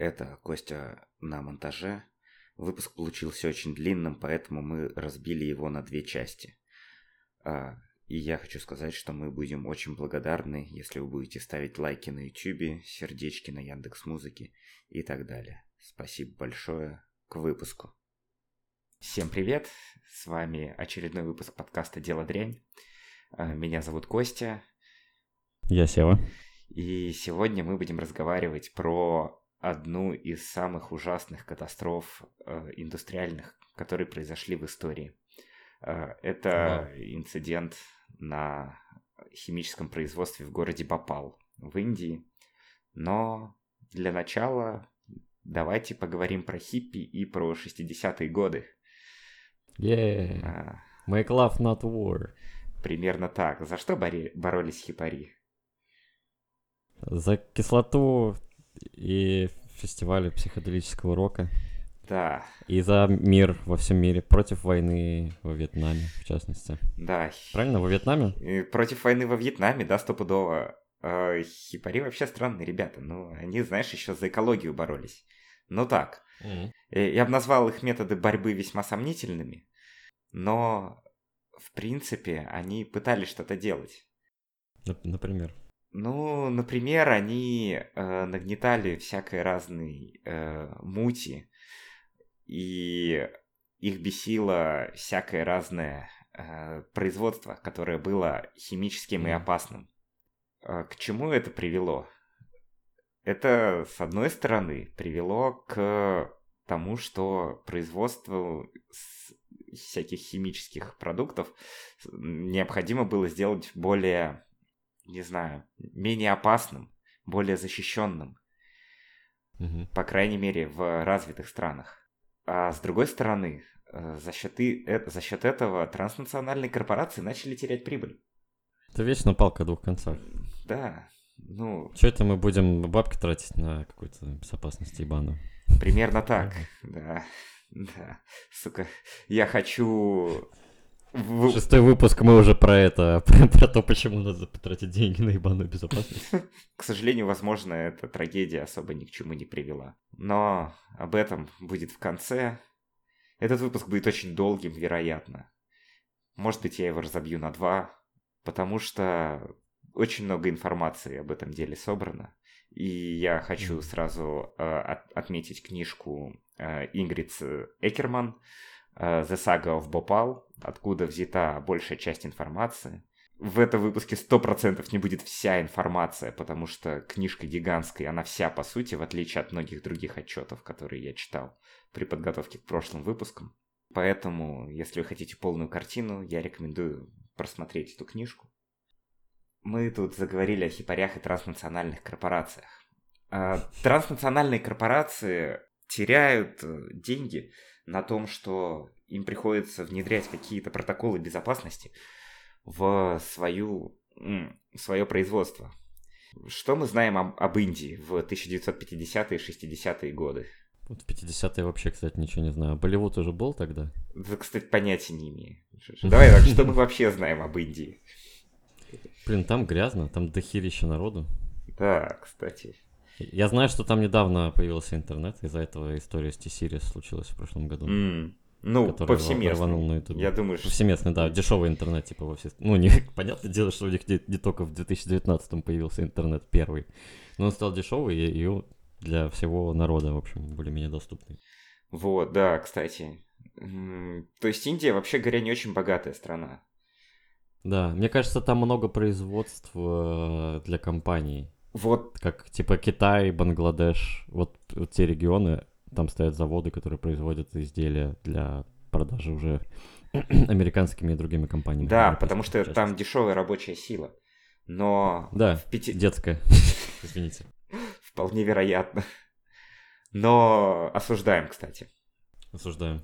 это Костя на монтаже. Выпуск получился очень длинным, поэтому мы разбили его на две части. И я хочу сказать, что мы будем очень благодарны, если вы будете ставить лайки на YouTube, сердечки на Яндекс.Музыке и так далее. Спасибо большое. К выпуску. Всем привет. С вами очередной выпуск подкаста «Дело дрянь». Меня зовут Костя. Я Сева. И сегодня мы будем разговаривать про одну из самых ужасных катастроф индустриальных, которые произошли в истории. Это инцидент на химическом производстве в городе Бхопал в Индии. Но для начала давайте поговорим про хиппи и про 60-е годы. Yeah. Make love, not war. Примерно так. За что боролись хипари? За кислоту и фестивали психоделического рока. Да. И за мир во всем мире. Против войны во Вьетнаме, в частности. Да. Правильно, во Вьетнаме? И против войны во Вьетнаме, да, стопудово. Хипари вообще странные ребята. Ну, они, знаешь, еще за экологию боролись. Ну так. Mm-hmm. Я бы назвал их методы борьбы весьма сомнительными, но, в принципе, они пытались что-то делать. Например? Ну, например, они нагнетали всякой разной мути, и их бесило всякое разное производство, которое было химическим и опасным. К чему это привело? Это, с одной стороны, привело к тому, что производству всяких химических продуктов необходимо было сделать более, не знаю, менее опасным, более защищенным. По крайней мере, в развитых странах. А с другой стороны, за счет этого транснациональные корпорации начали терять прибыль. Это вечно палка о двух концах. Да, ну... Чё это мы будем бабки тратить на какую-то безопасность ебаную? Примерно так, да. Да, сука, я хочу... Шестой выпуск мы уже про это, про то, почему надо потратить деньги на ебаную безопасность. К сожалению, возможно, эта трагедия особо ни к чему не привела. Но об этом будет в конце. Этот выпуск будет очень долгим, вероятно. Может быть, я его разобью на два... Потому что очень много информации об этом деле собрано. И я хочу сразу отметить книжку Ингрид Экkerман «The Saga of Bhopal», откуда взята большая часть информации. В этом выпуске 100% не будет вся информация, потому что книжка гигантская, она вся по сути, в отличие от многих других отчетов, которые я читал при подготовке к прошлым выпускам. Поэтому, если вы хотите полную картину, я рекомендую просмотреть эту книжку. Мы тут заговорили о хипарях и транснациональных корпорациях. Транснациональные корпорации теряют деньги на том, что им приходится внедрять какие-то протоколы безопасности в свое производство. Что мы знаем об Индии в 1950-е и 60-е годы? Вот в 50-е вообще, кстати, ничего не знаю. Болливуд уже был тогда? Да, кстати, понятия не имею. Давай так, что мы вообще знаем об Индии? Блин, там грязно, там дохерища народу. Да, кстати. Я знаю, что там недавно появился интернет, из-за этого история с T-Series случилась в прошлом году. Ну, повсеместно. Я думаю, что... Повсеместно, да, дешевый интернет, типа, во все... Ну, понятное дело, что у них не только в 2019-м появился интернет первый, но он стал дешевый, и для всего народа, в общем, более-менее доступный. Вот, да, кстати. То есть Индия, вообще говоря, не очень богатая страна. Да, мне кажется, там много производств для компаний. Вот. Как, типа, Китай, Бангладеш, вот те регионы, там стоят заводы, которые производят изделия для продажи уже американскими и другими компаниями. Да, потому что там дешевая рабочая сила, но... Да, детская, извините. Вполне вероятно. Но осуждаем, кстати. Осуждаем.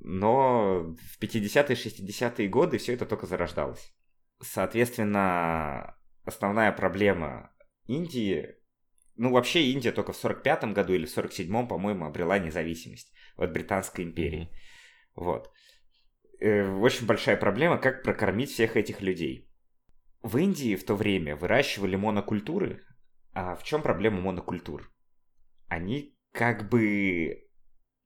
Но в 50-е, 60-е годы все это только зарождалось. Соответственно, основная проблема Индии... Ну, вообще Индия только в 45-м году или в 47-м, по-моему, обрела независимость от Британской империи. Mm-hmm. Вот. Очень большая проблема, как прокормить всех этих людей. В Индии в то время выращивали монокультуры. А в чем проблема монокультур? они как бы...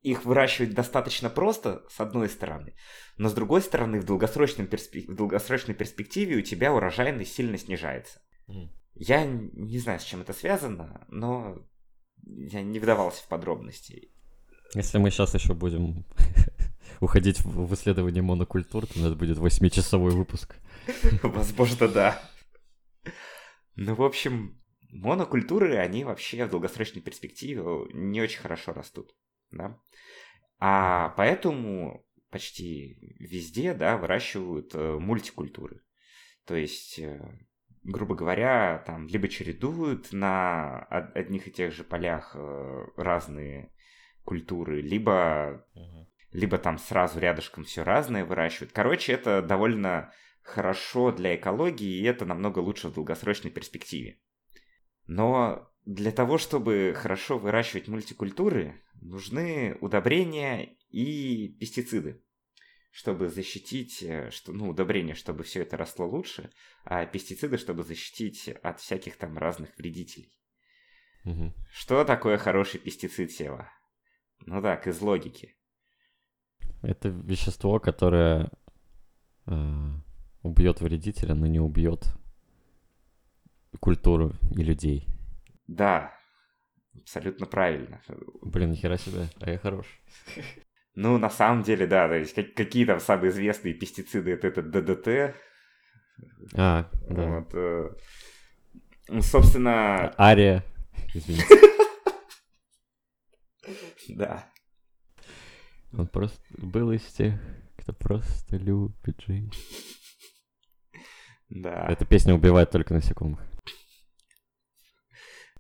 Их выращивать достаточно просто, с одной стороны, но с другой стороны, в долгосрочной перспективе у тебя урожайность сильно снижается. Mm. Я не знаю, с чем это связано, но я не вдавался в подробности. Если мы сейчас еще будем уходить в исследование монокультур, то у нас будет 8-часовой выпуск. Возможно, да. Ну, в общем, монокультуры, они вообще в долгосрочной перспективе не очень хорошо растут. Да? А поэтому почти везде, да, выращивают мультикультуры. То есть, грубо говоря, там либо чередуют на одних и тех же полях разные культуры, либо, либо там сразу рядышком все разное выращивают. Короче, это довольно хорошо для экологии, и это намного лучше в долгосрочной перспективе. Но для того, чтобы хорошо выращивать мультикультуры, нужны удобрения и пестициды, чтобы защитить, удобрения, чтобы все это росло лучше, а пестициды, чтобы защитить от всяких там разных вредителей. Угу. Что такое хороший пестицид, Сева? Ну так, из логики. Это вещество, которое убьет вредителя, но не убьет культуру и людей. Да, абсолютно правильно. Блин, нихера себе, а я хорош. Ну, на самом деле, да, то есть какие там самые известные пестициды, это ДДТ. А, да. Вот, собственно... Ария, извините. Да. Он просто был из тех, кто просто любит жизнь. Да. Эта песня убивает только насекомых.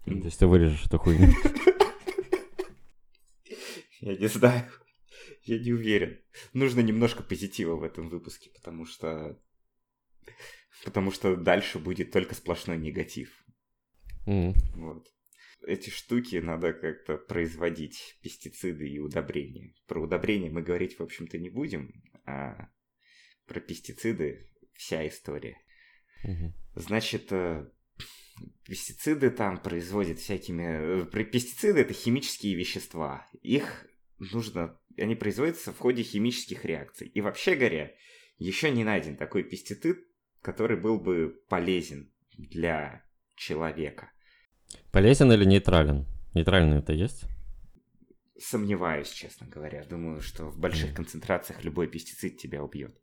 То есть ты вырежешь эту хуйню. Я не знаю. Я не уверен. Нужно немножко позитива в этом выпуске, потому что дальше будет только сплошной негатив. Mm. Вот. Эти штуки надо как-то производить. Пестициды и удобрения. Про удобрения мы говорить, в общем-то, не будем. А про пестициды вся история. Mm-hmm. Значит... Пестициды там производят всякими... Пестициды — это химические вещества. Их нужно... Они производятся в ходе химических реакций. И вообще говоря, еще не найден такой пестицид, который был бы полезен для человека. Полезен или нейтрален? Нейтральный это есть? Сомневаюсь, честно говоря. Думаю, что в больших концентрациях любой пестицид тебя убьет.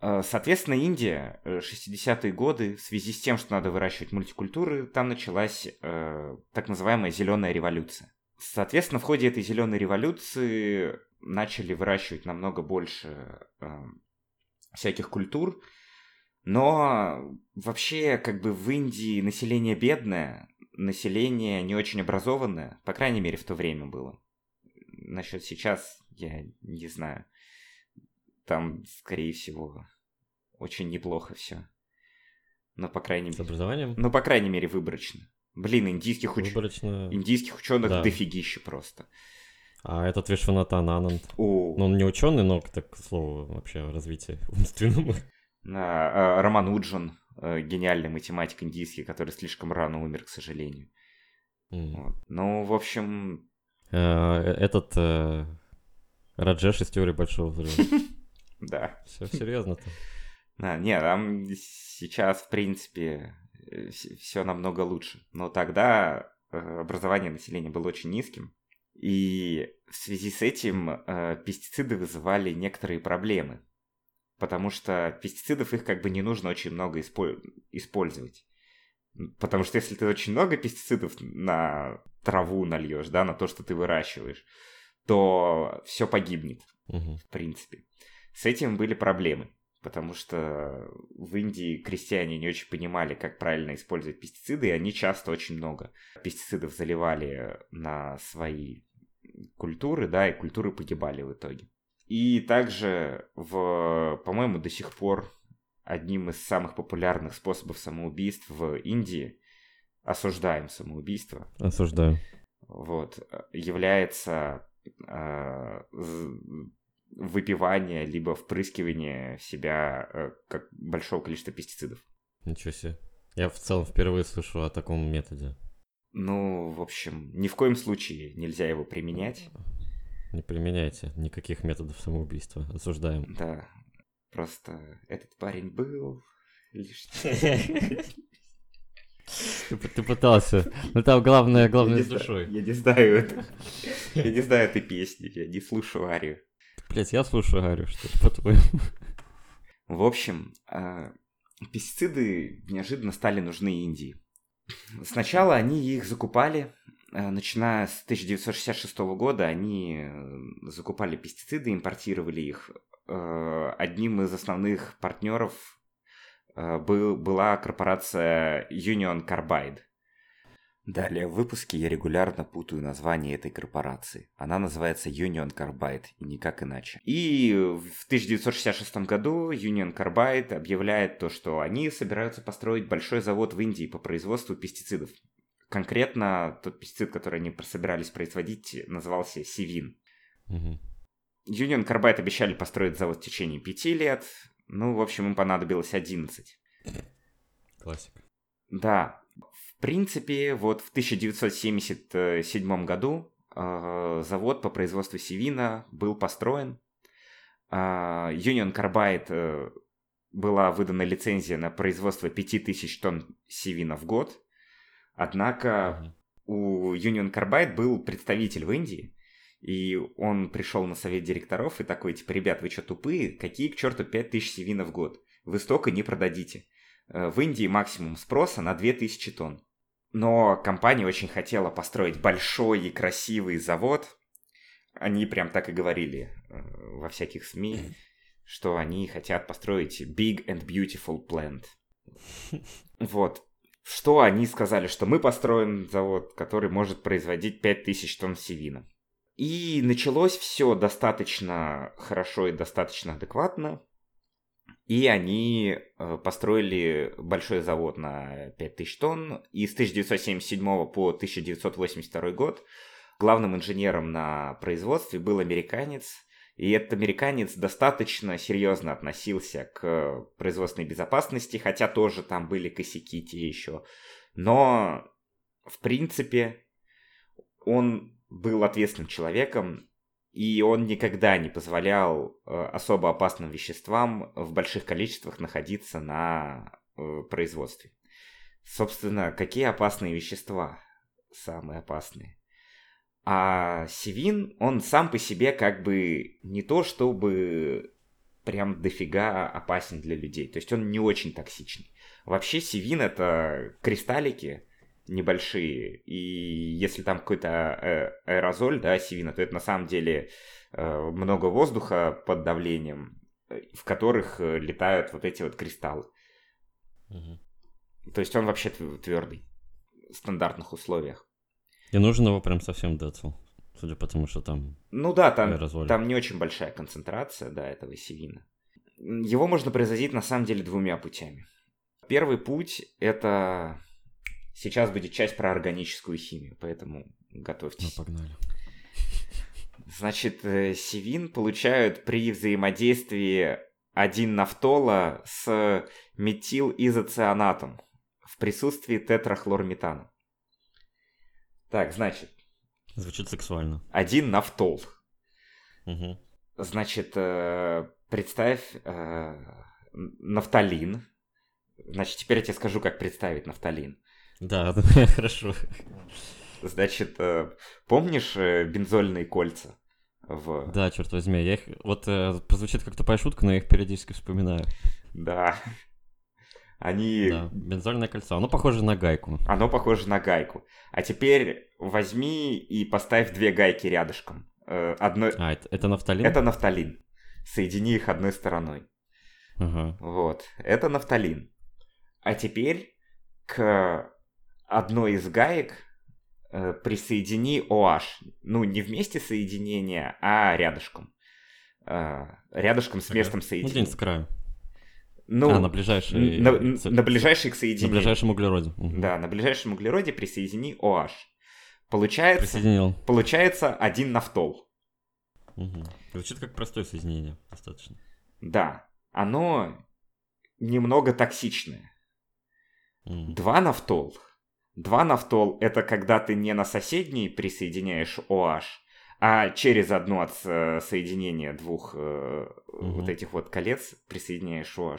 Соответственно, Индия, 60-е годы, в связи с тем, что надо выращивать мультикультуры, там началась так называемая зеленая революция. Соответственно, в ходе этой зеленой революции начали выращивать намного больше всяких культур. Но вообще, как бы в Индии население бедное, население не очень образованное, по крайней мере, в то время было. Насчет сейчас я не знаю. Там, скорее всего, очень неплохо все. Но, по крайней мере... С образованием? Ну, по крайней мере, выборочно. Блин, индийских ученых да. Дофигища просто. А этот Вишванатан Ананд. Ну, он не ученый, но, так, к слову, вообще развитие умственного. Рамануджан, гениальный математик индийский, который слишком рано умер, к сожалению. Вот. Ну, в общем... Раджеш из теории большого взрыва. Да. Все серьезно-то. Нет, там сейчас, в принципе, все намного лучше. Но тогда образование населения было очень низким. И в связи с этим пестициды вызывали некоторые проблемы. Потому что пестицидов их как бы не нужно очень много использовать. Потому что если ты очень много пестицидов на траву нальешь, да, на то, что ты выращиваешь, то все погибнет, в принципе. С этим были проблемы, потому что в Индии крестьяне не очень понимали, как правильно использовать пестициды, и они часто очень много пестицидов заливали на свои культуры, да, и культуры погибали в итоге. И также, по-моему, до сих пор одним из самых популярных способов самоубийств в Индии, осуждаем самоубийство. Осуждаем. Вот, является... выпивание, либо впрыскивание в себя как большого количества пестицидов. Ничего себе. Я в целом впервые слышу о таком методе. Ну, в общем, ни в коем случае нельзя его применять. Не применяйте никаких методов самоубийства. Осуждаем. Да, просто этот парень был лишний. Ты пытался. Но там главное с душой. Я не знаю это. Я не знаю этой песни. Я не слушаю Арию. Блять, я слушаю Арию, что ли, по-твоему? В общем, пестициды неожиданно стали нужны Индии. Сначала они их закупали. Начиная с 1966 года они закупали пестициды, импортировали их. Одним из основных партнеров была корпорация Юнион Карбайд. Далее в выпуске я регулярно путаю название этой корпорации. Она называется Union Carbide и никак иначе. И в 1966 году Union Carbide объявляет то, что они собираются построить большой завод в Индии по производству пестицидов. Конкретно тот пестицид, который они собирались производить, назывался Севин. Угу. Union Carbide обещали построить завод в течение 5 лет. Ну, в общем, им понадобилось 11. Классика. Да. В принципе, вот в 1977 году завод по производству севина был построен. Union Carbide была выдана лицензия на производство 5000 тонн севина в год. Однако у Union Carbide был представитель в Индии, и он пришел на совет директоров и такой, типа, ребят, вы что, тупые? Какие к черту 5000 севина в год? Вы столько не продадите. В Индии максимум спроса на 2000 тонн. Но компания очень хотела построить большой и красивый завод. Они прям так и говорили во всяких СМИ, что они хотят построить big and beautiful plant. Вот. Что они сказали, что мы построим завод, который может производить 5000 тонн севина. И началось все достаточно хорошо и достаточно адекватно. И они построили большой завод на 5000 тонн. И с 1977 по 1982 год главным инженером на производстве был американец. И этот американец достаточно серьезно относился к производственной безопасности, хотя тоже там были косяки те еще. Но, в принципе, он был ответственным человеком. И он никогда не позволял особо опасным веществам в больших количествах находиться на производстве. Собственно, какие опасные вещества? Самые опасные. А севин, он сам по себе как бы не то, чтобы прям дофига опасен для людей. То есть он не очень токсичный. Вообще севин — это кристаллики небольшие, и если там какой-то аэрозоль, да, севина, то это на самом деле много воздуха под давлением, в которых летают вот эти вот кристаллы. Угу. То есть он вообще твердый в стандартных условиях. И нужен его прям совсем децл, судя по тому, что там ну да, там не очень большая концентрация, да, этого севина. Его можно производить на самом деле двумя путями. Первый путь — это... Сейчас будет часть про органическую химию, поэтому готовьтесь. Ну, погнали. Значит, севин получают при взаимодействии 1-нафтола с метилизоцианатом в присутствии тетрахлорметана. Так, значит... Звучит сексуально. 1-нафтол. Угу. Значит, представь нафталин. Значит, теперь я тебе скажу, как представить нафталин. Да, хорошо. Значит, помнишь бензольные кольца? Да, черт возьми, я их... Вот прозвучит как тупая шутка, но я их периодически вспоминаю. Да. Они... Да, бензольное кольцо. Оно похоже на гайку. Оно похоже на гайку. А теперь возьми и поставь 2 гайки рядышком. Одно... А, это нафталин? Это нафталин. Соедини их одной стороной. Ага. Вот. Это нафталин. А теперь к... одной из гаек присоедини OH. Ну, не вместе соединения, а рядышком. Рядышком с местом соединения. Ну, где-нибудь с краю. Ну, на ближайшей... на ближайшей к соединению. На ближайшем углероде. Угу. Да, на ближайшем углероде присоедини OH. Получается 1-нафтол. Угу. Звучит как простое соединение достаточно. Да. Оно немного токсичное. 2-нафтол. Два нафтол – это когда ты не на соседний присоединяешь OH, а через одно от соединения двух вот этих вот колец присоединяешь OH.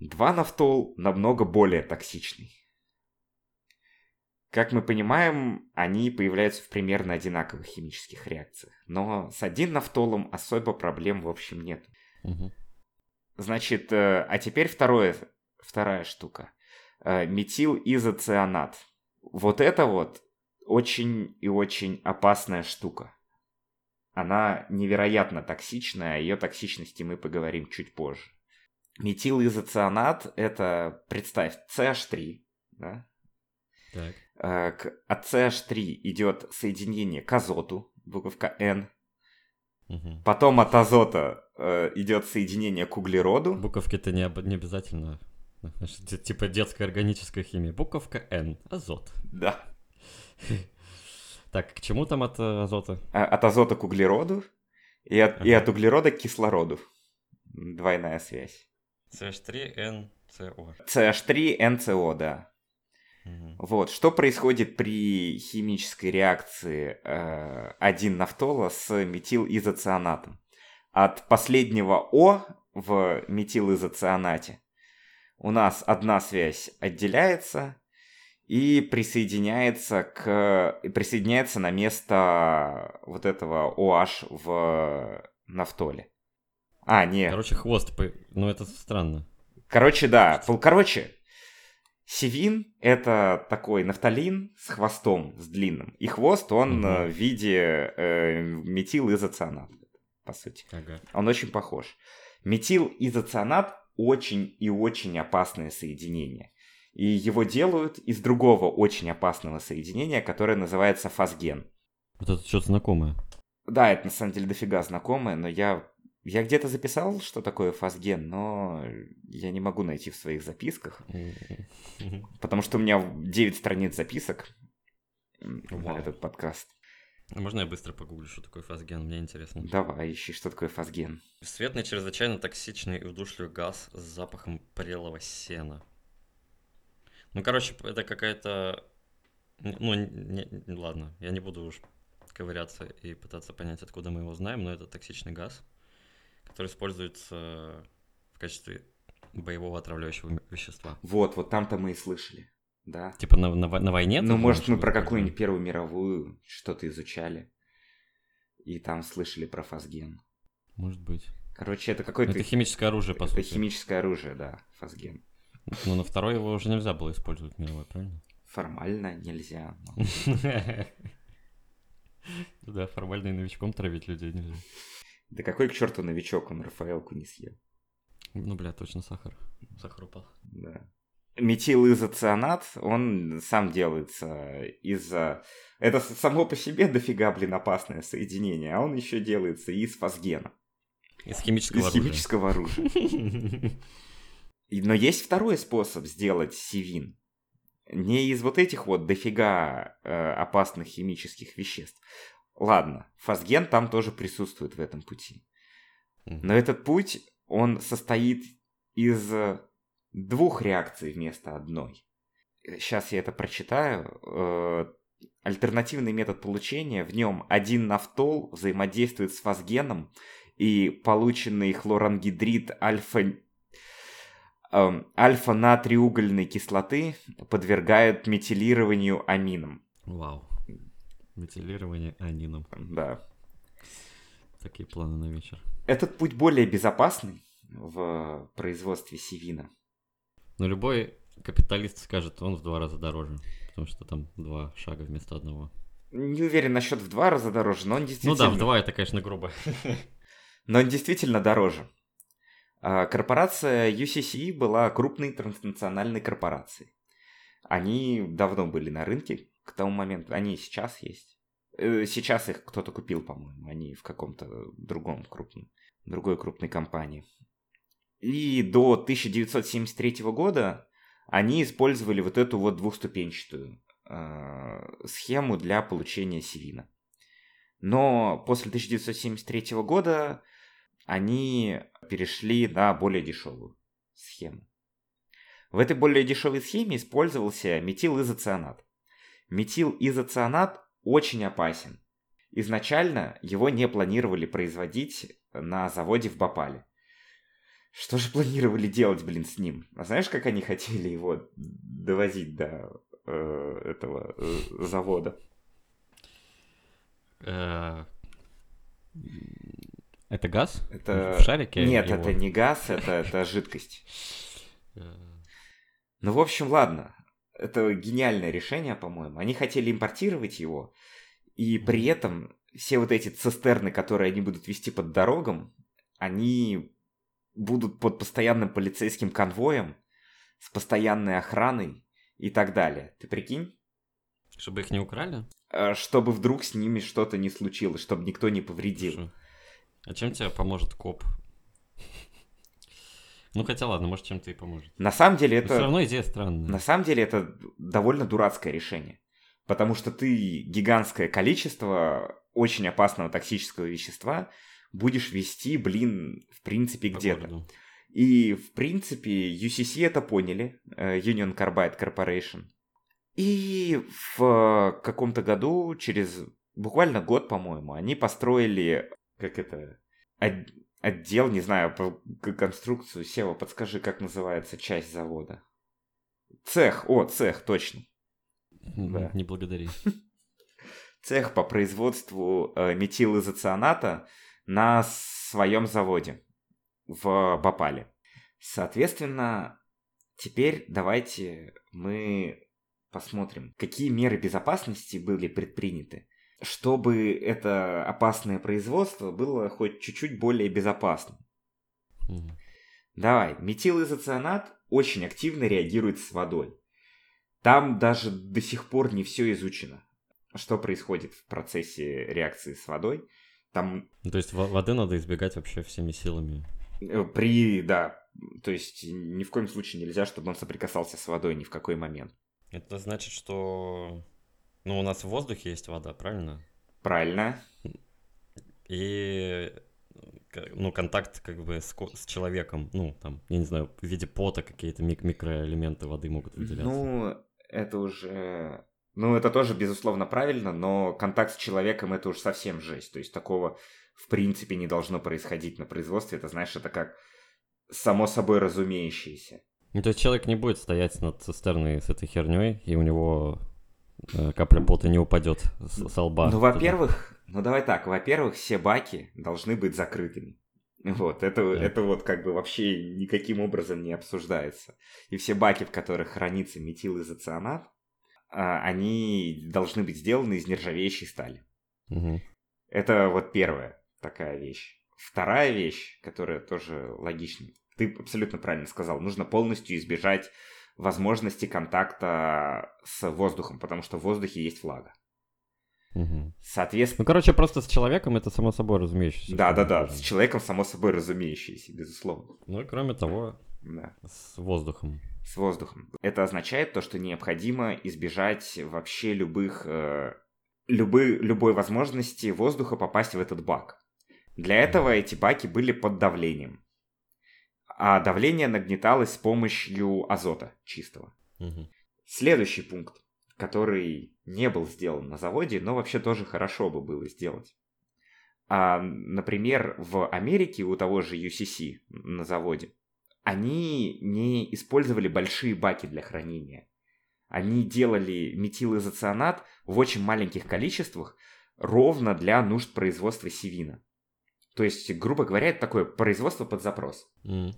Два нафтол намного более токсичный. Как мы понимаем, они появляются в примерно одинаковых химических реакциях. Но с 1-нафтолом особо проблем, в общем, нет. Угу. Значит, а теперь вторая штука. Метилизоцианат. Вот это вот очень и очень опасная штука. Она невероятно токсичная, о ее токсичности мы поговорим чуть позже. Метилизоцианат — это, представь, CH3, да? Так. От CH3 идет соединение к азоту, буковка N. Угу. Потом от азота идет соединение к углероду. Буковки-то не обязательно. Типа детская органическая химия. Буковка N, азот. Да. Так, к чему там от азота? От азота к углероду и от углерода к кислороду. Двойная связь. CH3NCO. CH3NCO, да. Вот, что происходит при химической реакции 1-нафтола с метилизоцианатом? От последнего О в метилизоцианате у нас одна связь отделяется и присоединяется на место вот этого OH в нафтоле. А, нет. Короче, хвост, ну это странно. Короче, да. Севин – это такой нафталин с хвостом, с длинным. И хвост, он в виде метилизоцианата, по сути. Ага. Он очень похож. Метилизоцианат – очень и очень опасное соединение. И его делают из другого очень опасного соединения, которое называется фосген. Вот это что-то знакомое. Да, это на самом деле дофига знакомое, но я где-то записал, что такое фосген, но я не могу найти в своих записках, потому что у меня 9 страниц записок на этот подкаст. Можно я быстро погуглю, что такое фосген? Мне интересно. Давай, ищи, что такое фосген. Бесцветный, чрезвычайно токсичный и удушливый газ с запахом прелого сена. Ну, короче, это какая-то... Ну, ладно, я не буду уж ковыряться и пытаться понять, откуда мы его знаем, но это токсичный газ, который используется в качестве боевого отравляющего вещества. Вот там-то мы и слышали, да. Типа на войне? Ну, может, мы про какую-нибудь Первую мировую что-то изучали, и там слышали про фосген. Может быть. Короче, это какое-то... Это химическое оружие, по сути. Это химическое оружие, да, фосген. Ну, на второй его уже нельзя было использовать мировой, правильно? Формально нельзя. Да, формально и новичком травить людей нельзя. Да какой к черту новичок, он рафаэлку не съел. Ну, бля, точно сахар. Сахар упал. Да. Метилизоцианат, он сам делается из-за... Это само по себе дофига, блин, опасное соединение, а он еще делается из фосгена. Из химического оружия. Но есть второй способ сделать севин. Не из вот этих вот дофига опасных химических веществ. Ладно, фосген там тоже присутствует в этом пути. Но этот путь, он состоит из двух реакций вместо одной. Сейчас я это прочитаю. Альтернативный метод получения, в нем 1-нафтол взаимодействует с фосгеном, и полученный хлорангидрид альфа-натриугольной кислоты подвергают метилированию амином. Вау. Метилирование анином. Да. Такие планы на вечер. Этот путь более безопасный в производстве севина. Но любой капиталист скажет, он в 2 раза дороже, потому что там 2 шага вместо одного. Не уверен насчет в 2 раза дороже, но он действительно... Ну да, в 2 это, конечно, грубо. Но он действительно дороже. Корпорация UCCE была крупной транснациональной корпорацией. Они давно были на рынке. К тому моменту. Они сейчас есть. Сейчас их кто-то купил, по-моему. Они в каком-то другой крупной компании. И до 1973 года они использовали вот эту вот двухступенчатую схему для получения севина. Но после 1973 года они перешли на более дешевую схему. В этой более дешевой схеме использовался метилизоцианат. Метилизоцианат очень опасен. Изначально его не планировали производить на заводе в Бхопале. Что же планировали делать, с ним? А знаешь, как они хотели его довозить до этого завода? Это газ? Это... В шарике? Нет, его... это не газ, это жидкость. Ну, в общем, ладно. Это гениальное решение, по-моему. Они хотели импортировать его, и при этом все вот эти цистерны, которые они будут вести под дорогам, они будут под постоянным полицейским конвоем, с постоянной охраной и так далее. Ты прикинь? Чтобы их не украли? Чтобы вдруг с ними что-то не случилось, чтобы никто не повредил. Хорошо. А чем тебе поможет коп? Ну хотя ладно, может, чем-то и поможет. На самом деле это... Но все равно идея странная. На самом деле это довольно дурацкое решение. Потому что ты гигантское количество очень опасного токсического вещества будешь вести, в принципе, где-то. И, в принципе, UCC это поняли, Union Carbide Corporation. И в каком-то году, через буквально год, по-моему, они построили, отдел, не знаю, по конструкцию. Сева, подскажи, как называется часть завода. Цех, точно. Да. Не благодари. Цех по производству метилизоцианата на своем заводе в Бхопале. Соответственно, теперь давайте мы посмотрим, какие меры безопасности были предприняты, чтобы это опасное производство было хоть чуть-чуть более безопасным. Mm-hmm. Давай, метилизоцианат очень активно реагирует с водой. Там даже до сих пор не все изучено, что происходит в процессе реакции с водой. Там... То есть воды надо избегать вообще всеми силами? Да, то есть ни в коем случае нельзя, чтобы он соприкасался с водой ни в какой момент. Это значит, что... Ну, у нас в воздухе есть вода, правильно? Правильно. И, ну, контакт как бы с человеком, ну, там, я не знаю, в виде пота какие-то микроэлементы воды могут выделяться. Это тоже, безусловно, правильно, но контакт с человеком — это уж совсем жесть. То есть такого, в принципе, не должно происходить на производстве. Это, знаешь, это как само собой разумеющееся. Ну, то есть человек не будет стоять над цистерной с этой херней, и у него... Капля пота не упадет со лба. Ну, во-первых, во-первых, все баки должны быть закрытыми. Вот, это вот как бы вообще никаким образом не обсуждается. И все баки, в которых хранится метилизоцианат, они должны быть сделаны из нержавеющей стали. Угу. Это вот первая такая вещь. Вторая вещь, которая тоже логична. Ты абсолютно правильно сказал, нужно полностью избежать возможности контакта с воздухом, потому что в воздухе есть влага. Угу. Соответственно... просто с человеком это само собой разумеющееся. Да, с человеком само собой разумеющееся, безусловно. Ну и кроме того, с воздухом. С воздухом. Это означает то, что необходимо избежать вообще любой возможности воздуха попасть в этот бак. Для этого эти баки были под давлением. А давление нагнеталось с помощью азота чистого. Угу. Следующий пункт, который не был сделан на заводе, но вообще тоже хорошо бы было сделать. Например, в Америке у того же UCC на заводе они не использовали большие баки для хранения. Они делали метилизоцианат в очень маленьких количествах ровно для нужд производства севина. То есть, грубо говоря, это такое производство под запрос. Mm.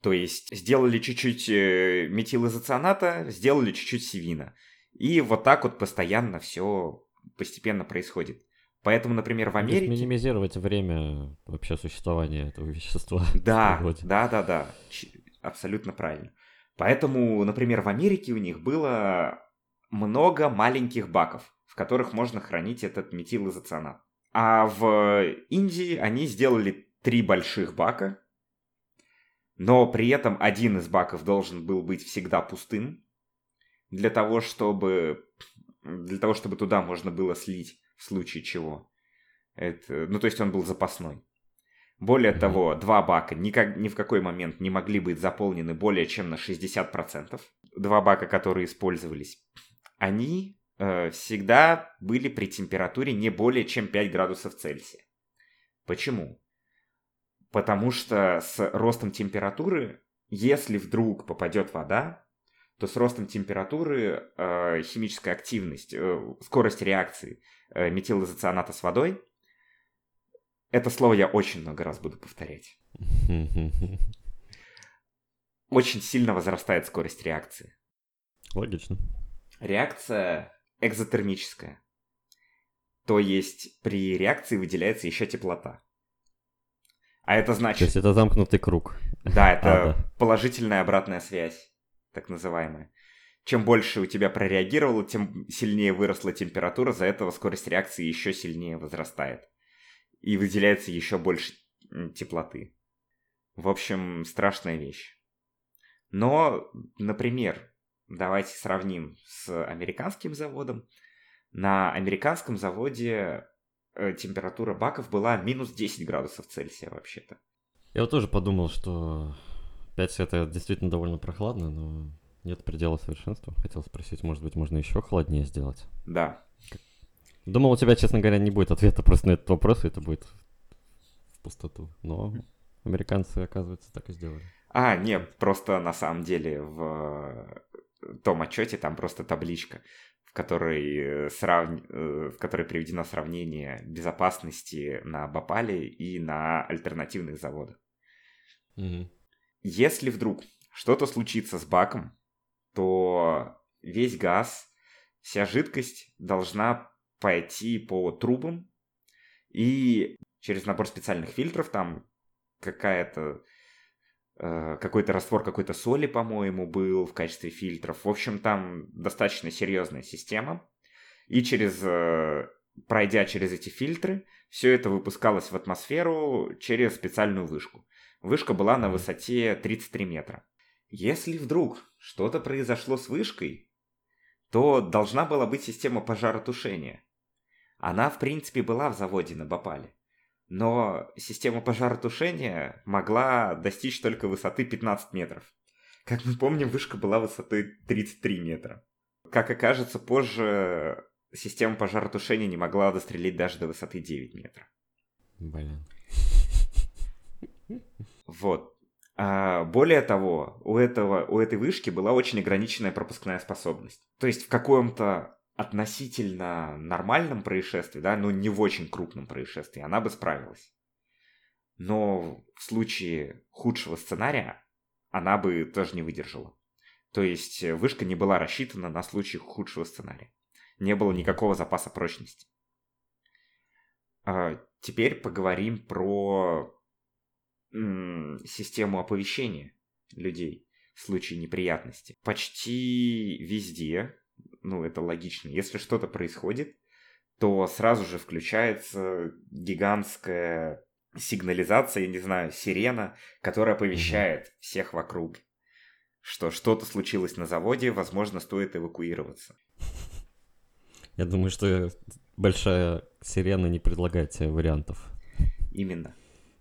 То есть, сделали чуть-чуть метилизоцианата, сделали чуть-чуть севина. И вот так вот постоянно все постепенно происходит. Поэтому, например, в Америке... То есть, минимизировать время вообще существования этого вещества. Да. Абсолютно правильно. Поэтому, например, в Америке у них было много маленьких баков, в которых можно хранить этот метилизоцианат. А в Индии они сделали 3 больших бака, но при этом один из баков должен был быть всегда пустым, для того, чтобы туда можно было слить в случае чего. То есть он был запасной. Более того, два бака ни в какой момент не могли быть заполнены более чем на 60%. Два бака, которые использовались, они всегда были при температуре не более чем 5 градусов Цельсия. Почему? Потому что с ростом температуры, если вдруг попадет вода, то с ростом температуры химическая активность, скорость реакции метилизоцианата с водой, это слово я очень много раз буду повторять, очень сильно возрастает скорость реакции. Логично. Реакция экзотермическая. То есть при реакции выделяется еще теплота. А это значит... То есть это замкнутый круг. Да, это положительная обратная связь, так называемая. Чем больше у тебя прореагировало, тем сильнее выросла температура, за этого скорость реакции еще сильнее возрастает. И выделяется еще больше теплоты. В общем, страшная вещь. Но, например, давайте сравним с американским заводом. На американском заводе температура баков была минус 10 градусов Цельсия вообще-то. Я вот тоже подумал, что 5 это действительно довольно прохладно, но нет предела совершенства. Хотел спросить, может быть, можно еще холоднее сделать? Да. Думал, у тебя, честно говоря, не будет ответа просто на этот вопрос, и это будет в пустоту. Но американцы, оказывается, так и сделали. А, нет, просто на самом деле в том отчете там просто табличка, в которой приведено сравнение безопасности на Бхопале и на альтернативных заводах. Угу. Если вдруг что-то случится с баком, то весь газ, вся жидкость должна пойти по трубам и через набор специальных фильтров, там какой-то раствор какой-то соли, по-моему, был в качестве фильтров. В общем, там достаточно серьезная система. И пройдя через эти фильтры, все это выпускалось в атмосферу через специальную вышку. Вышка была на высоте 33 метра. Если вдруг что-то произошло с вышкой, то должна была быть система пожаротушения. Она, в принципе, была в заводе на Бхопале. Но система пожаротушения могла достичь только высоты 15 метров. Как мы помним, вышка была высотой 33 метра. Как окажется, позже система пожаротушения не могла дострелить даже до высоты 9 метров. Блин. Вот. Более того, у этой вышки была очень ограниченная пропускная способность. То есть в каком-то относительно нормальном происшествии, да, но не в очень крупном происшествии, она бы справилась. Но в случае худшего сценария она бы тоже не выдержала. То есть вышка не была рассчитана на случай худшего сценария. Не было никакого запаса прочности. Теперь поговорим про систему оповещения людей в случае неприятности. Почти везде... Ну, это логично. Если что-то происходит, то сразу же включается гигантская сигнализация, я не знаю, сирена, которая оповещает всех вокруг, что что-то случилось на заводе, возможно, стоит эвакуироваться. Я думаю, что большая сирена не предлагает тебе вариантов. Именно.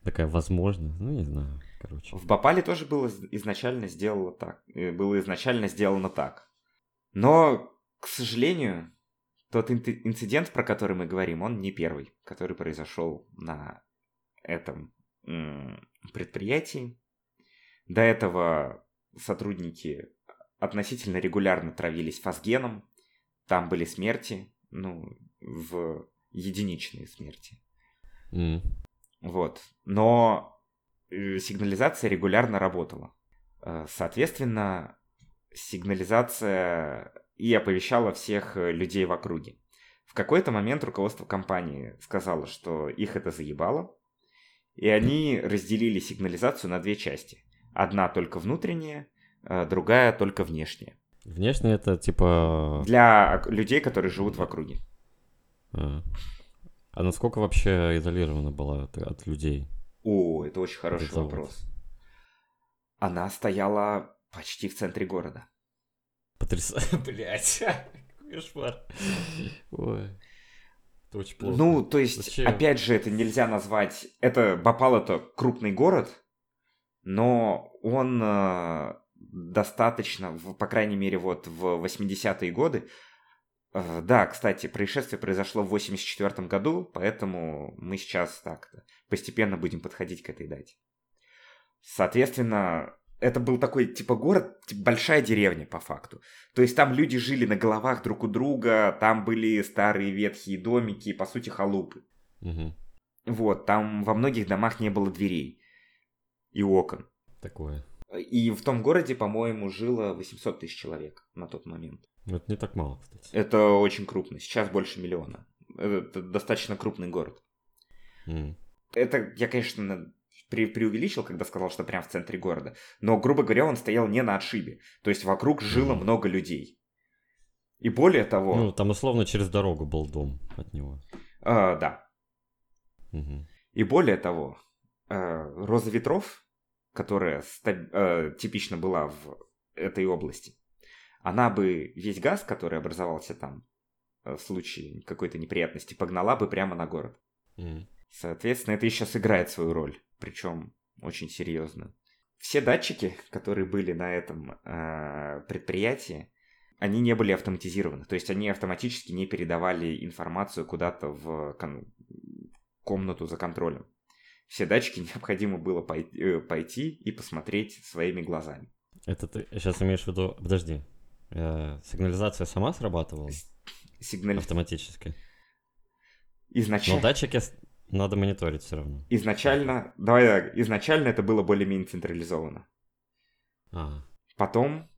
Такая возможность, ну, не знаю, короче. В Бхопале тоже было изначально сделано так. Но, к сожалению, тот инцидент, про который мы говорим, он не первый, который произошел на этом предприятии. До этого сотрудники относительно регулярно травились фосгеном, там были смерти, единичные смерти. Вот. Но сигнализация регулярно работала. Соответственно, сигнализация и оповещала всех людей в округе. В какой-то момент руководство компании сказало, что их это заебало, и они разделили сигнализацию на две части. Одна только внутренняя, другая только внешняя. Внешняя это типа... Для людей, которые живут в округе. А насколько вообще изолирована была от людей? О, это очень хороший вопрос. Она стояла... Почти в центре города. Потрясающе. Блять. Кошмар. Ой. Это очень плохо. Ну, то есть, зачем? Опять же, это нельзя назвать... Это Бхопал — это крупный город, но он достаточно, по крайней мере, вот в 80-е годы. Да, кстати, происшествие произошло в 84 году, поэтому мы сейчас так постепенно будем подходить к этой дате. Соответственно, это был такой типа город, типа большая деревня по факту. То есть там люди жили на головах друг у друга, там были старые ветхие домики, по сути халупы. Угу. Вот, там во многих домах не было дверей и окон. Такое. И в том городе, по-моему, жило 800 тысяч человек на тот момент. Ну, это не так мало, кстати. Это очень крупно. Сейчас больше миллиона. Это достаточно крупный город. Mm. Это я, конечно, преувеличил, когда сказал, что прямо в центре города. Но, грубо говоря, он стоял не на отшибе. То есть вокруг жило много людей. И более того... Ну, там условно через дорогу был дом от него. Да. Mm-hmm. И более того, роза ветров, которая типично была в этой области, она бы весь газ, который образовался там в случае какой-то неприятности, погнала бы прямо на город. Mm. Соответственно, это еще сыграет свою роль, причем очень серьезно. Все датчики, которые были на этом предприятии, они не были автоматизированы. То есть они автоматически не передавали информацию куда-то в комнату за контролем. Все датчики необходимо было пойти и посмотреть своими глазами. Это ты сейчас имеешь в виду... Подожди. Сигнализация сама срабатывала? Автоматически? Но датчики надо мониторить все равно. Изначально это было более-менее централизовано. Потом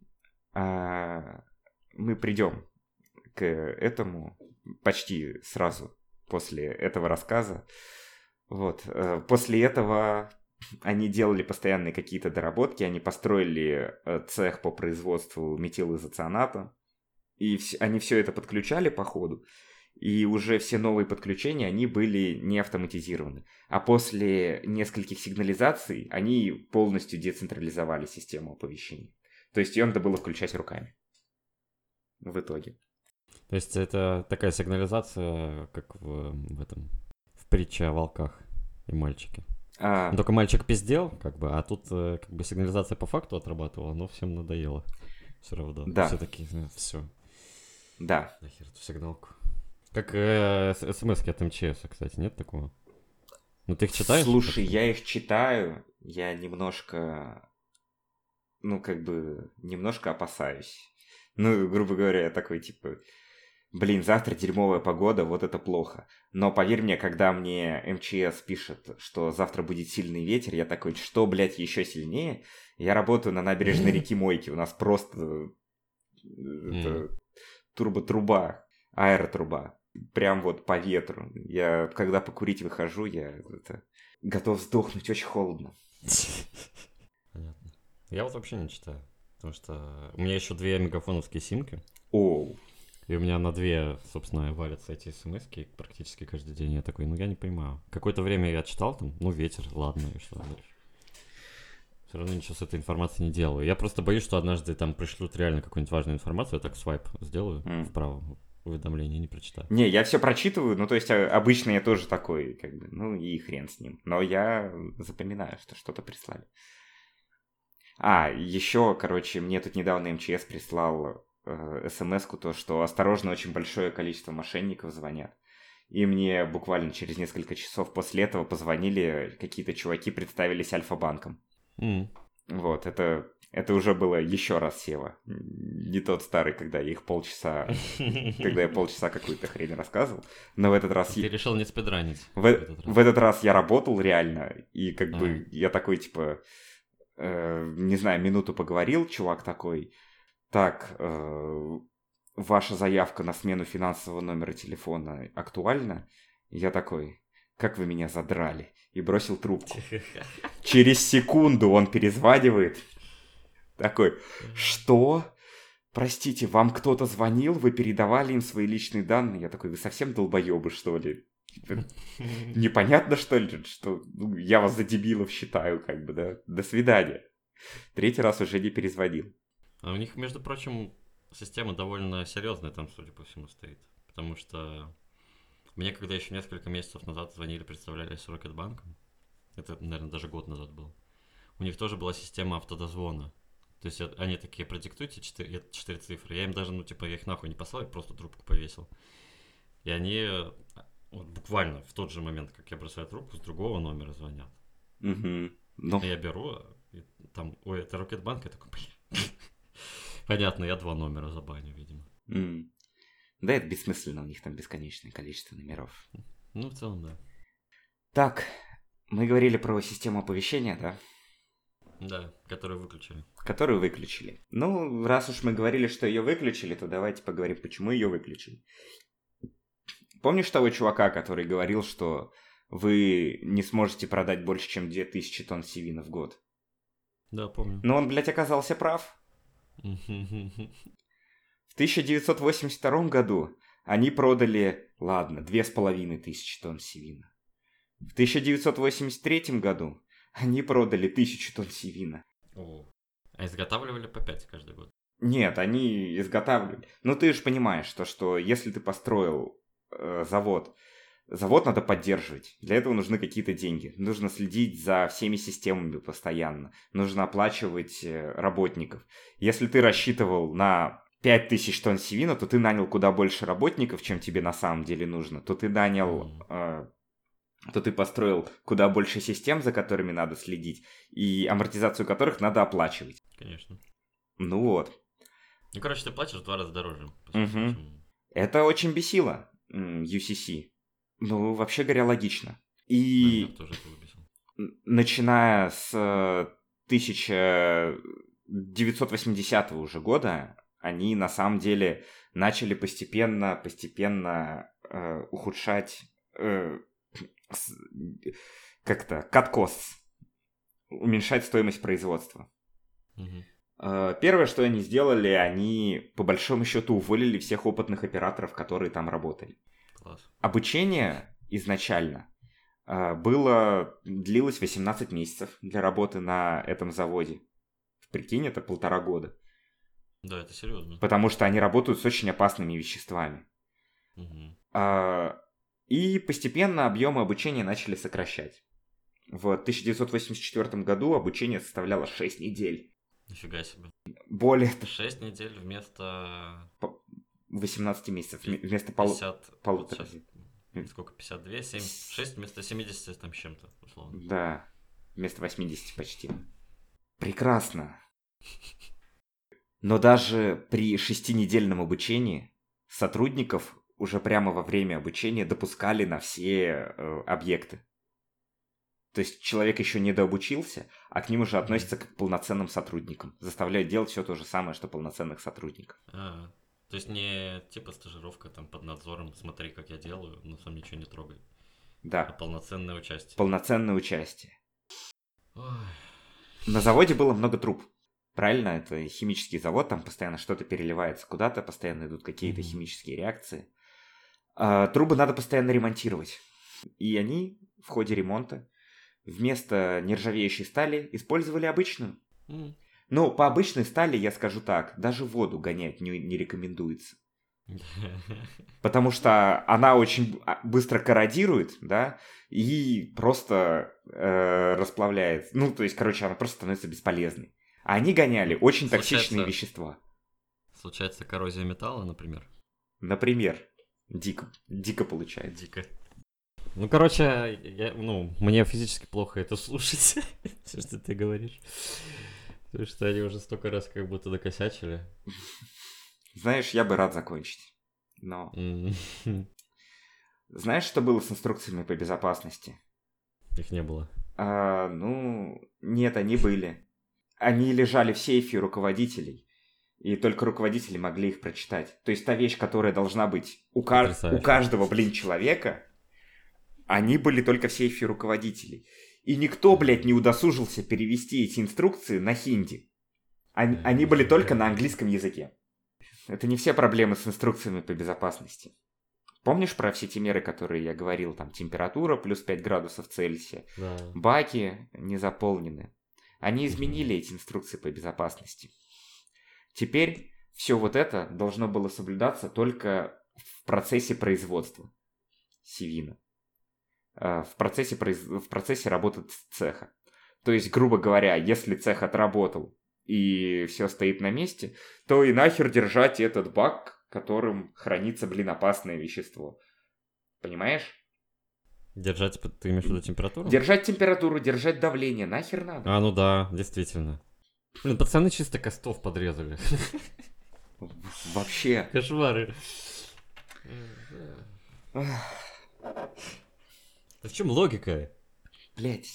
мы придем к этому почти сразу после этого рассказа. Вот. После этого... Они делали постоянные какие-то доработки, они построили цех по производству метилизоцианата, и они все это подключали по ходу, и уже все новые подключения, они были не автоматизированы. А после нескольких сигнализаций они полностью децентрализовали систему оповещения. То есть ее надо было включать руками в итоге. То есть это такая сигнализация, как в этом, в притче о волках и мальчике. Только мальчик пиздел, как бы, а тут как бы сигнализация по факту отрабатывала, но всем надоело. Все равно. Да. Все такие, все. Да. Нахер эту сигналку. Как смс-ки от МЧС, кстати, нет такого? Ну ты их читаешь? Слушай, я их читаю, я немножко, немножко опасаюсь. Ну, грубо говоря, я такой, типа... Блин, завтра дерьмовая погода, вот это плохо. Но поверь мне, когда мне МЧС пишет, что завтра будет сильный ветер, я такой, что, блядь, еще сильнее? Я работаю на набережной реки Мойки, у нас просто турботруба, аэротруба. Прям вот по ветру. Я, когда покурить выхожу, я готов сдохнуть, очень холодно. Понятно. Я вот вообще не читаю, потому что у меня еще две мегафоновские симки. Оу. И у меня на две, собственно, валятся эти смс-ки практически каждый день. Я такой, я не понимаю. Какое-то время я читал там, ветер, ладно, и что дальше. Все равно ничего с этой информацией не делаю. Я просто боюсь, что однажды там пришлют реально какую-нибудь важную информацию, я так свайп сделаю вправо, уведомление не прочитаю. Не, я все прочитываю, то есть обычно я тоже такой, и хрен с ним. Но я запоминаю, что что-то прислали. Еще, мне тут недавно МЧС прислал... смс-ку, то, что осторожно, очень большое количество мошенников звонят. И мне буквально через несколько часов после этого позвонили какие-то чуваки, представились Альфа-банком. Вот, это уже было еще раз Сева. Не тот старый, когда я полчаса какую-то хрень рассказывал. Но в этот раз... Ты решил не спидранить. В этот раз я работал реально, и я такой, не знаю, минуту поговорил, чувак такой... Так, ваша заявка на смену финансового номера телефона актуальна? Я такой, как вы меня задрали? И бросил трубку. Через секунду он перезванивает. Такой, что? Простите, вам кто-то звонил? Вы передавали им свои личные данные? Я такой, вы совсем долбоебы, что ли? Непонятно, что ли? Что я вас за дебилов считаю, да? До свидания. Третий раз уже не перезвонил. А у них, между прочим, система довольно серьезная там, судя по всему, стоит. Потому что Мне когда еще несколько месяцев назад звонили, представляли с Рокетбанком, это, наверное, даже год назад было, у них тоже была система автодозвона. То есть они такие, продиктуйте 4 цифры. Я им даже, я их нахуй не послал, я просто трубку повесил. И они вот буквально в тот же момент, как я бросаю трубку, с другого номера звонят. Угу. Но... Я беру, и там, ой, это Рокетбанк, я такой, блин. Понятно, я 2 номера забаню, видимо. Да, это бессмысленно, у них там бесконечное количество номеров. Ну, в целом, да. Так, мы говорили про систему оповещения, да? Да, которую выключили. Которую выключили. Ну, раз уж мы говорили, что ее выключили, то давайте поговорим, почему ее выключили. Помнишь того чувака, который говорил, что вы не сможете продать больше, чем 2000 тонн севина в год? Да, помню. Но он, блядь, оказался прав. В 1982 году они продали, 2500 тонн севина. В 1983 году они продали 1000 тонн севина. О, а изготавливали по 5 каждый год? Нет, они изготавливали. Ну, ты же понимаешь, что если ты построил завод надо поддерживать. Для этого нужны какие-то деньги. Нужно следить за всеми системами постоянно. Нужно оплачивать работников. Если ты рассчитывал на 5000 тонн севина, то ты нанял куда больше работников, чем тебе на самом деле нужно. То ты построил куда больше систем, за которыми надо следить, и амортизацию которых надо оплачивать. Конечно. Ну вот. Ну, короче, ты платишь в 2 раза дороже. Угу. Это очень бесило UCC. Ну, вообще говоря, логично. И да, тоже начиная с 1980 уже года, они на самом деле начали постепенно ухудшать... как-то cut costs, уменьшать стоимость производства. Mm-hmm. Первое, что они сделали, они по большому счету уволили всех опытных операторов, которые там работали. Класс. Обучение изначально длилось 18 месяцев для работы на этом заводе. Прикинь, это 1,5 года. Да, это серьезно. Потому что они работают с очень опасными веществами. Mm-hmm. И постепенно объемы обучения начали сокращать. В 1984 году обучение составляло 6 недель. Нифига себе. Более... 6 недель вместо... 18 месяцев. Вместо 50... Сколько? 52? 7... 6 вместо 70 там с чем-то, условно. Да. Вместо 80 почти. Прекрасно. Но даже при 6-недельном обучении сотрудников... уже прямо во время обучения допускали на все объекты. То есть человек еще не дообучился, а к ним уже относятся как к полноценным сотрудникам. Заставляют делать все то же самое, что полноценных сотрудников. А, то есть не типа стажировка там под надзором, смотри, как я делаю, но сам ничего не трогай. Да. А полноценное участие. Полноценное участие. Ой. На заводе было много труб. Правильно, это химический завод, там постоянно что-то переливается куда-то, постоянно идут какие-то химические реакции. Трубы надо постоянно ремонтировать. И они в ходе ремонта вместо нержавеющей стали использовали обычную. Но по обычной стали, я скажу так, даже воду гонять не рекомендуется. Потому что она очень быстро корродирует, да, и просто расплавляется. Ну, то есть, короче, она просто становится бесполезной. А они гоняли очень токсичные вещества. Случается коррозия металла, например? Например. Дико получается. Дико. Ну, короче, мне физически плохо это слушать, все, что ты говоришь. Потому что они уже столько раз как будто докосячили. Знаешь, я бы рад закончить. Но... Знаешь, что было с инструкциями по безопасности? Их не было. Нет, они были. Они лежали в сейфе руководителей. И только руководители могли их прочитать. То есть та вещь, которая должна быть у каждого, человека, они были только в сейфе руководителей. И никто, не удосужился перевести эти инструкции на хинди. Они были только на английском языке. Это не все проблемы с инструкциями по безопасности. Помнишь про все те меры, которые я говорил? Там температура плюс 5 градусов Цельсия, да. Баки не заполнены. Они изменили эти инструкции по безопасности. Теперь все вот это должно было соблюдаться только в процессе производства. Севина в процессе работы цеха. То есть, грубо говоря, если цех отработал и все стоит на месте, то и нахер держать этот бак, которым хранится, опасное вещество. Понимаешь? Держать, ты имеешь в виду температуру? Держать температуру, держать давление, нахер надо. А, ну да, действительно. Блин, пацаны чисто костов подрезали. Вообще. Кошмары. Да в чем логика? Блять,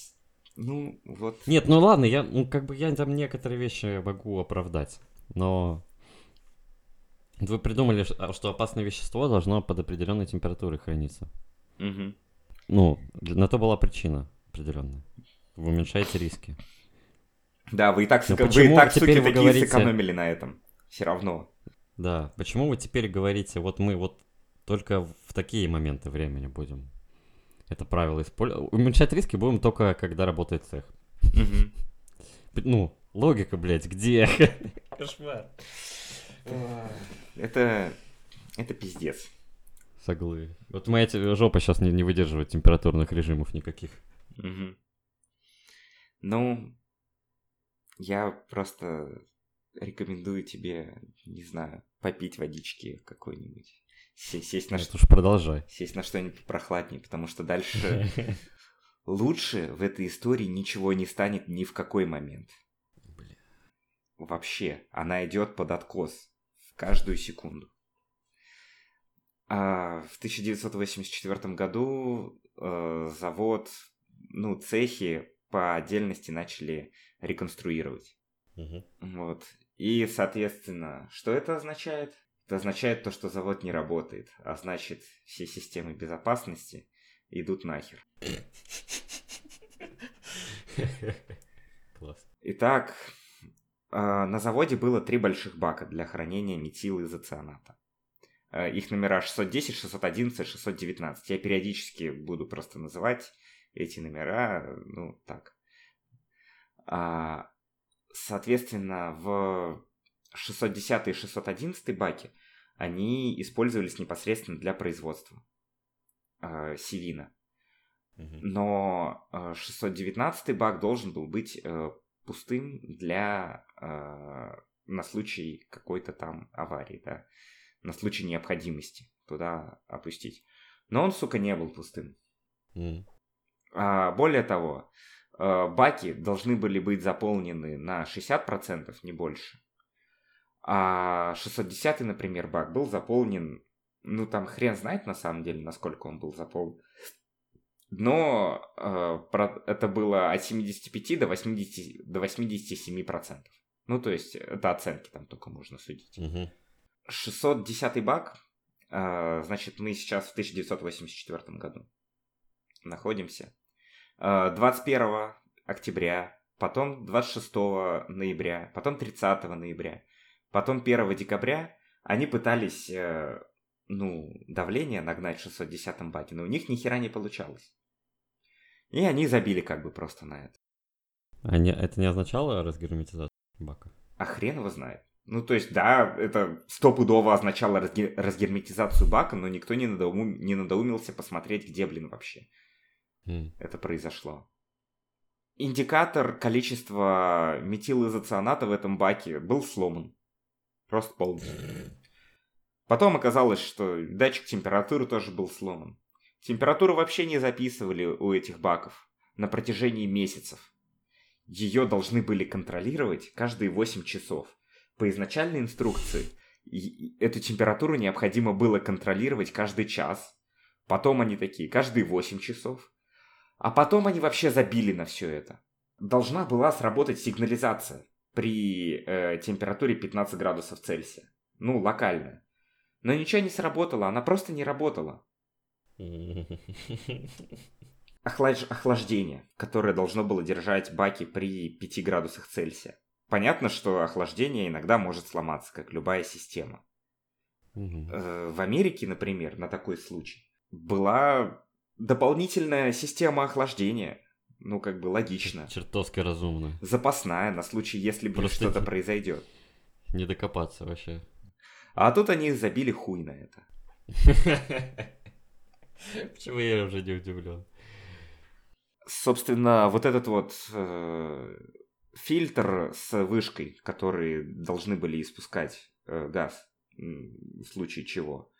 ну вот. Нет, ну ладно, я там некоторые вещи могу оправдать, но вы придумали, что опасное вещество должно под определенной температурой храниться. Угу. Ну, на то была причина определенная. Вы уменьшаете риски. Да, вы и так суки, такие говорите... сэкономили на этом. Все равно. Да, почему вы теперь говорите, вот мы вот только в такие моменты времени будем это правило использовать. Уменьшать риски будем только, когда работает цех. Ну, логика, блядь, где? Кошмар. Это пиздец. Соглы. Вот моя жопа сейчас не выдерживает температурных режимов никаких. Угу. Ну, я просто рекомендую тебе, не знаю, попить водички какой-нибудь. Сесть на что-нибудь. Продолжай. Сесть на что-нибудь прохладнее, потому что дальше лучше в этой истории ничего не станет ни в какой момент. Блин. Вообще, она идет под откос в каждую секунду. А в 1984 году завод, цехи по отдельности начали реконструировать. Угу. Вот. И, соответственно, что это означает? Это означает то, что завод не работает, а значит, все системы безопасности идут нахер. Класс. Итак, на заводе было 3 больших бака для хранения метилизоцианата. Их номера 610, 611, 619. Я периодически буду просто называть эти номера, так. Соответственно, в 610 и 611 баке они использовались непосредственно для производства севина. Но 619 бак должен был быть пустым на случай какой-то там аварии, да? На случай необходимости туда опустить. Но он, сука, не был пустым. Более того, баки должны были быть заполнены на 60%, не больше. А 610-й, например, бак был заполнен... там хрен знает на самом деле, насколько он был заполнен. Но это было от 75 до 87%. То есть, это оценки там только можно судить. Угу. 610-й бак, значит, мы сейчас в 1984 году находимся. 21 октября, потом 26 ноября, потом 30 ноября, потом 1 декабря они пытались, давление нагнать в 610-м баке, но у них ни хера не получалось. И они забили просто на это. Это не означало разгерметизацию бака? А хрен его знает. То есть, да, это стопудово означало разгерметизацию бака, но никто не надоумился посмотреть, где, вообще это произошло. Индикатор количества метилизоцианата в этом баке был сломан. Просто полностью. Потом оказалось, что датчик температуры тоже был сломан. Температуру вообще не записывали у этих баков на протяжении месяцев. Ее должны были контролировать каждые 8 часов. По изначальной инструкции эту температуру необходимо было контролировать каждый час. Потом они такие, каждые 8 часов. А потом они вообще забили на все это. Должна была сработать сигнализация при температуре 15 градусов Цельсия. Локально. Но ничего не сработало, она просто не работала. Охлаждение, которое должно было держать баки при 5 градусах Цельсия. Понятно, что охлаждение иногда может сломаться, как любая система. В Америке, например, на такой случай была дополнительная система охлаждения. Логично. Чертовски разумно. Запасная, на случай, если что-то произойдет. Не докопаться вообще. А тут они забили хуй на это. Почему я уже не удивлен? Собственно, вот этот вот фильтр с вышкой, которые должны были испускать газ, в случае чего.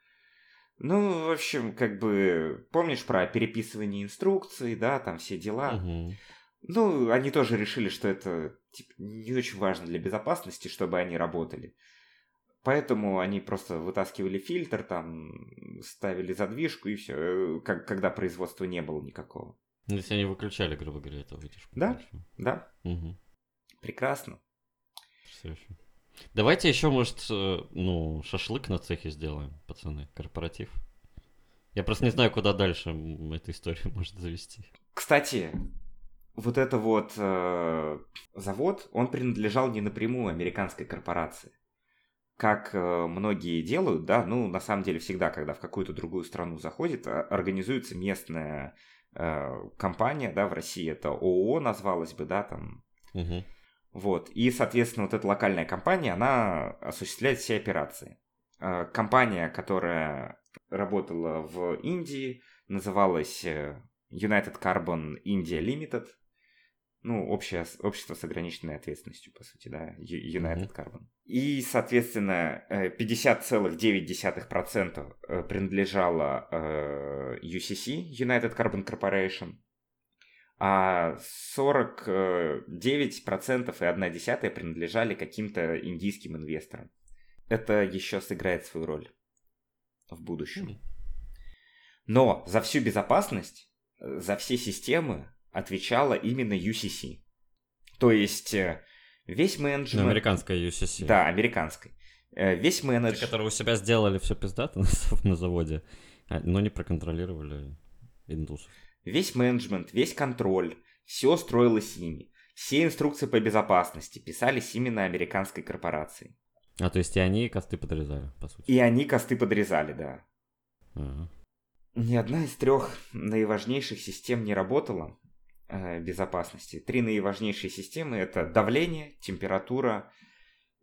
Ну, в общем, как бы, помнишь про переписывание инструкций, да, там все дела. Угу. Ну, они тоже решили, что это типа, не очень важно для безопасности, чтобы они работали. Поэтому они просто вытаскивали фильтр, там, ставили задвижку и все, когда производства не было никакого. Ну, если они выключали, грубо говоря, эту вытяжку. Да, хорошо. Да. Угу. Прекрасно. Потрясающе. Давайте еще, может, ну, шашлык на цехе сделаем, пацаны, корпоратив. Я просто не знаю, куда дальше эта история может завести. Кстати, вот этот вот завод, он принадлежал не напрямую американской корпорации. Как многие делают, да, ну, на самом деле всегда, когда в какую-то другую страну заходит, организуется местная компания, да, в России это ООО назвалось бы, да, там. Угу. Вот, и, соответственно, вот эта локальная компания, она осуществляет все операции. Компания, которая работала в Индии, называлась Union Carbide India Limited. Ну, общество с ограниченной ответственностью, по сути, да, Union Carbide. И, соответственно, 50,9% принадлежало UCC, Union Carbide Corporation. А 49,1% принадлежали каким-то индийским инвесторам. Это еще сыграет свою роль в будущем. Но за всю безопасность, за все системы отвечала именно UCC. То есть весь менеджмент... Ну, американская UCC. Да, американская. Весь менеджмент... Которые у себя сделали все пиздато на заводе, но не проконтролировали индусов. Весь менеджмент, весь контроль, все строилось ими. Все инструкции по безопасности писались именно американской корпорацией. А, то есть и они косты подрезали, по сути. И они косты подрезали, да. Ага. Ни одна из трех наиважнейших систем не работала безопасности. Три наиважнейшие системы – это давление, температура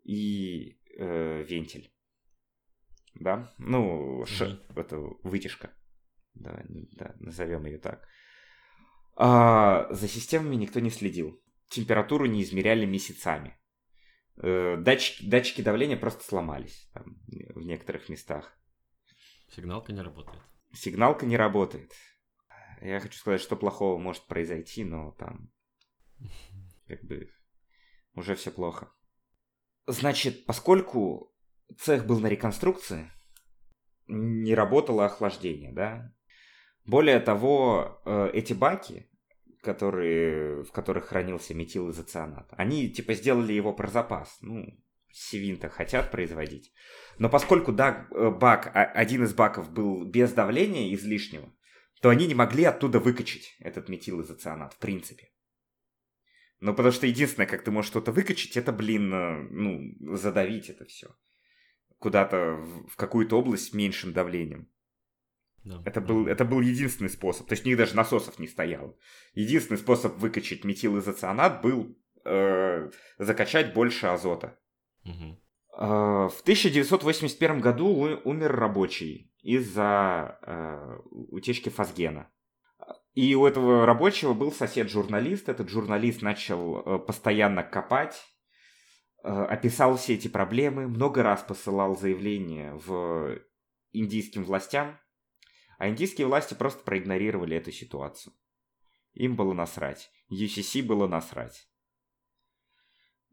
и вентиль. Да? Ну, это вытяжка. Да, назовем ее так. За системами никто не следил. Температуру не измеряли месяцами. Датчики давления просто сломались там, в некоторых местах. Сигналка не работает. Сигналка не работает. Я хочу сказать, что плохого может произойти, но там как бы уже все плохо. Значит, поскольку цех был на реконструкции, не работало охлаждение, да? Более того, эти баки, в которых хранился метилизоцианат, они типа сделали его про запас. Ну, Севин-то хотят производить. Но поскольку один из баков был без давления излишнего, то они не могли оттуда выкачать этот метилизоцианат, в принципе. Ну, потому что единственное, как ты можешь что-то выкачать, это, задавить это все. Куда-то в какую-то область меньшим давлением. Да. Это был единственный способ. То есть у них даже насосов не стояло. Единственный способ выкачать метилизоцианат был закачать больше азота. Угу. В 1981 году умер рабочий из-за утечки фосгена. И у этого рабочего был сосед-журналист. Этот журналист начал постоянно копать. Описал все эти проблемы, много раз посылал заявления в индийским властям, а индийские власти просто проигнорировали эту ситуацию. Им было насрать, UCC было насрать.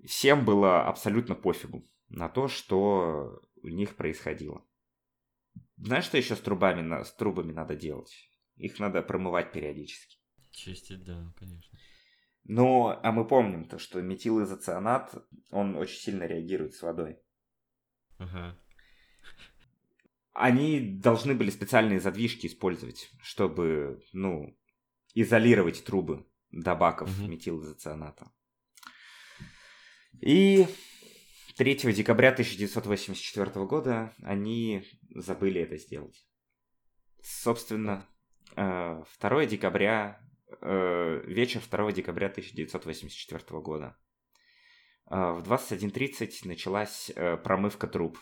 Всем было абсолютно пофигу на то, что у них происходило. Знаешь, что еще с трубами надо делать? Их надо промывать периодически. Чистить, да, конечно. Но, а мы помним то, что метилизоцианат, он очень сильно реагирует с водой. Ага. Они должны были специальные задвижки использовать, чтобы, изолировать трубы до баков метилизоцианата. И 3 декабря 1984 года они забыли это сделать. Собственно, 2 декабря... Вечер 2 декабря 1984 года. В 21:30 началась промывка труб.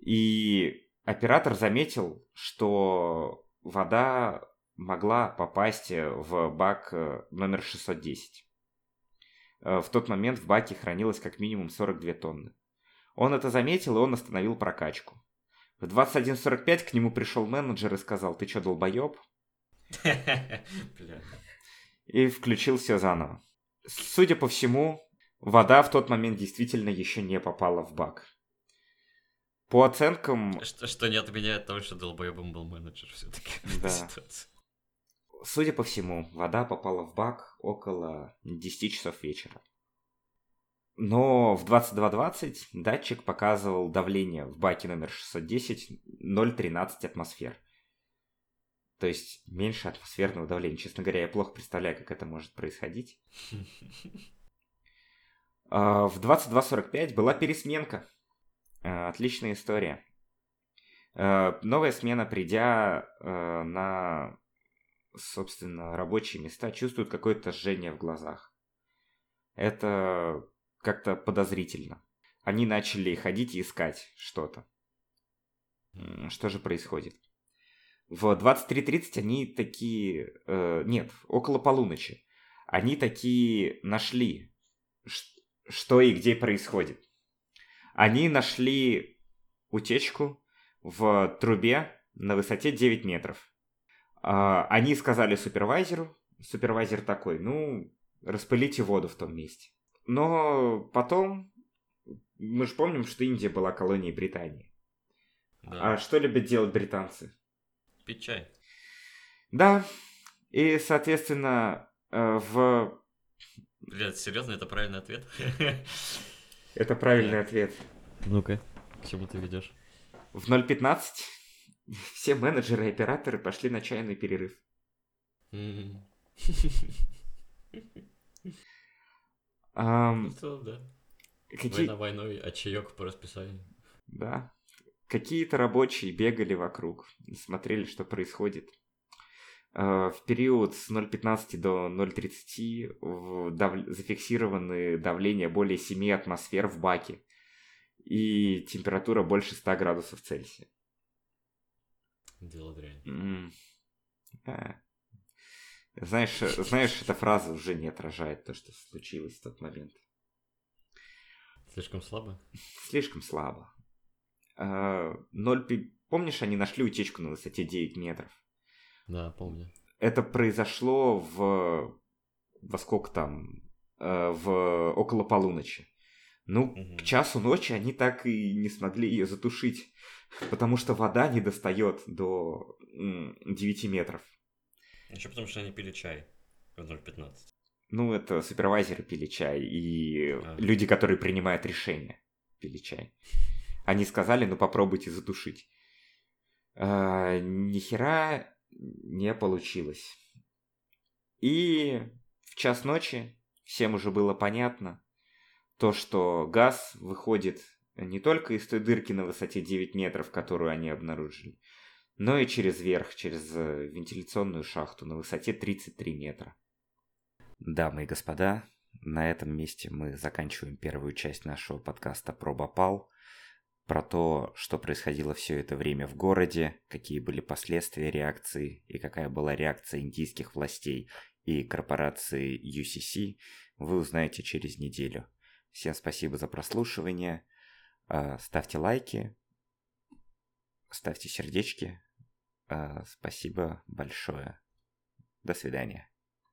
И оператор заметил, что вода могла попасть в бак номер 610. В тот момент в баке хранилось как минимум 42 тонны. Он это заметил, и он остановил прокачку. В 21:45 к нему пришел менеджер и сказал: «Ты что, долбоеб?» И включил все заново. Судя по всему, вода в тот момент действительно еще не попала в бак. По оценкам... Что не отменяет того, что долбоебом был менеджер все-таки в этой ситуации. Судя по всему, вода попала в бак около 10 часов вечера. Но в 22:20 датчик показывал давление в баке номер 610 0,13 атмосфер. То есть меньше атмосферного давления. Честно говоря, я плохо представляю, как это может происходить. В 22:45 была пересменка. Отличная история. Новая смена, придя на, собственно, рабочие места, чувствует какое-то жжение в глазах. Это как-то подозрительно. Они начали ходить и искать что-то. Что же происходит? В 23:30 они такие... Нет, около полуночи. Они такие нашли, что и где происходит. Они нашли утечку в трубе на высоте 9 метров. Они сказали супервайзеру. Супервайзер такой: ну, распылите воду в том месте. Но потом, мы же помним, что Индия была колонией Британии. Да. А что любят делать британцы? Пить чай. Да. И, соответственно, в... Блядь, серьезно, это правильный ответ? Это правильный ответ. Ну-ка, к чему ты ведешь? В 0:15 все менеджеры и операторы пошли на чайный перерыв. Война войной, а чаёк по расписанию. Да. Какие-то рабочие бегали вокруг, смотрели, что происходит. В период с 0:15 до 0:30 зафиксированы давление более 7 атмосфер в баке и температура больше 100 градусов Цельсия. Дело дрянь. Да. Знаешь, эта фраза уже не отражает то, что случилось в тот момент. Слишком слабо? Слишком слабо. Помнишь, они нашли утечку на высоте 9 метров? Да, помню. Это произошло во сколько там? В около полуночи. К часу ночи они так и не смогли ее затушить, потому что вода не достает до 9 метров. Еще потому, что они пили чай в 0:15. Это супервайзеры пили чай, и люди, которые принимают решения, пили чай. Они сказали: попробуйте затушить. Нихера не получилось. И в 1:00 ночи всем уже было понятно, то, что газ выходит не только из той дырки на высоте 9 метров, которую они обнаружили, но и через верх, через вентиляционную шахту на высоте 33 метра. Дамы и господа, на этом месте мы заканчиваем первую часть нашего подкаста про Бхопал, про то, что происходило все это время в городе, какие были последствия реакции и какая была реакция индийских властей и корпорации UCC, вы узнаете через неделю. Всем спасибо за прослушивание, ставьте лайки, ставьте сердечки. Спасибо большое. До свидания.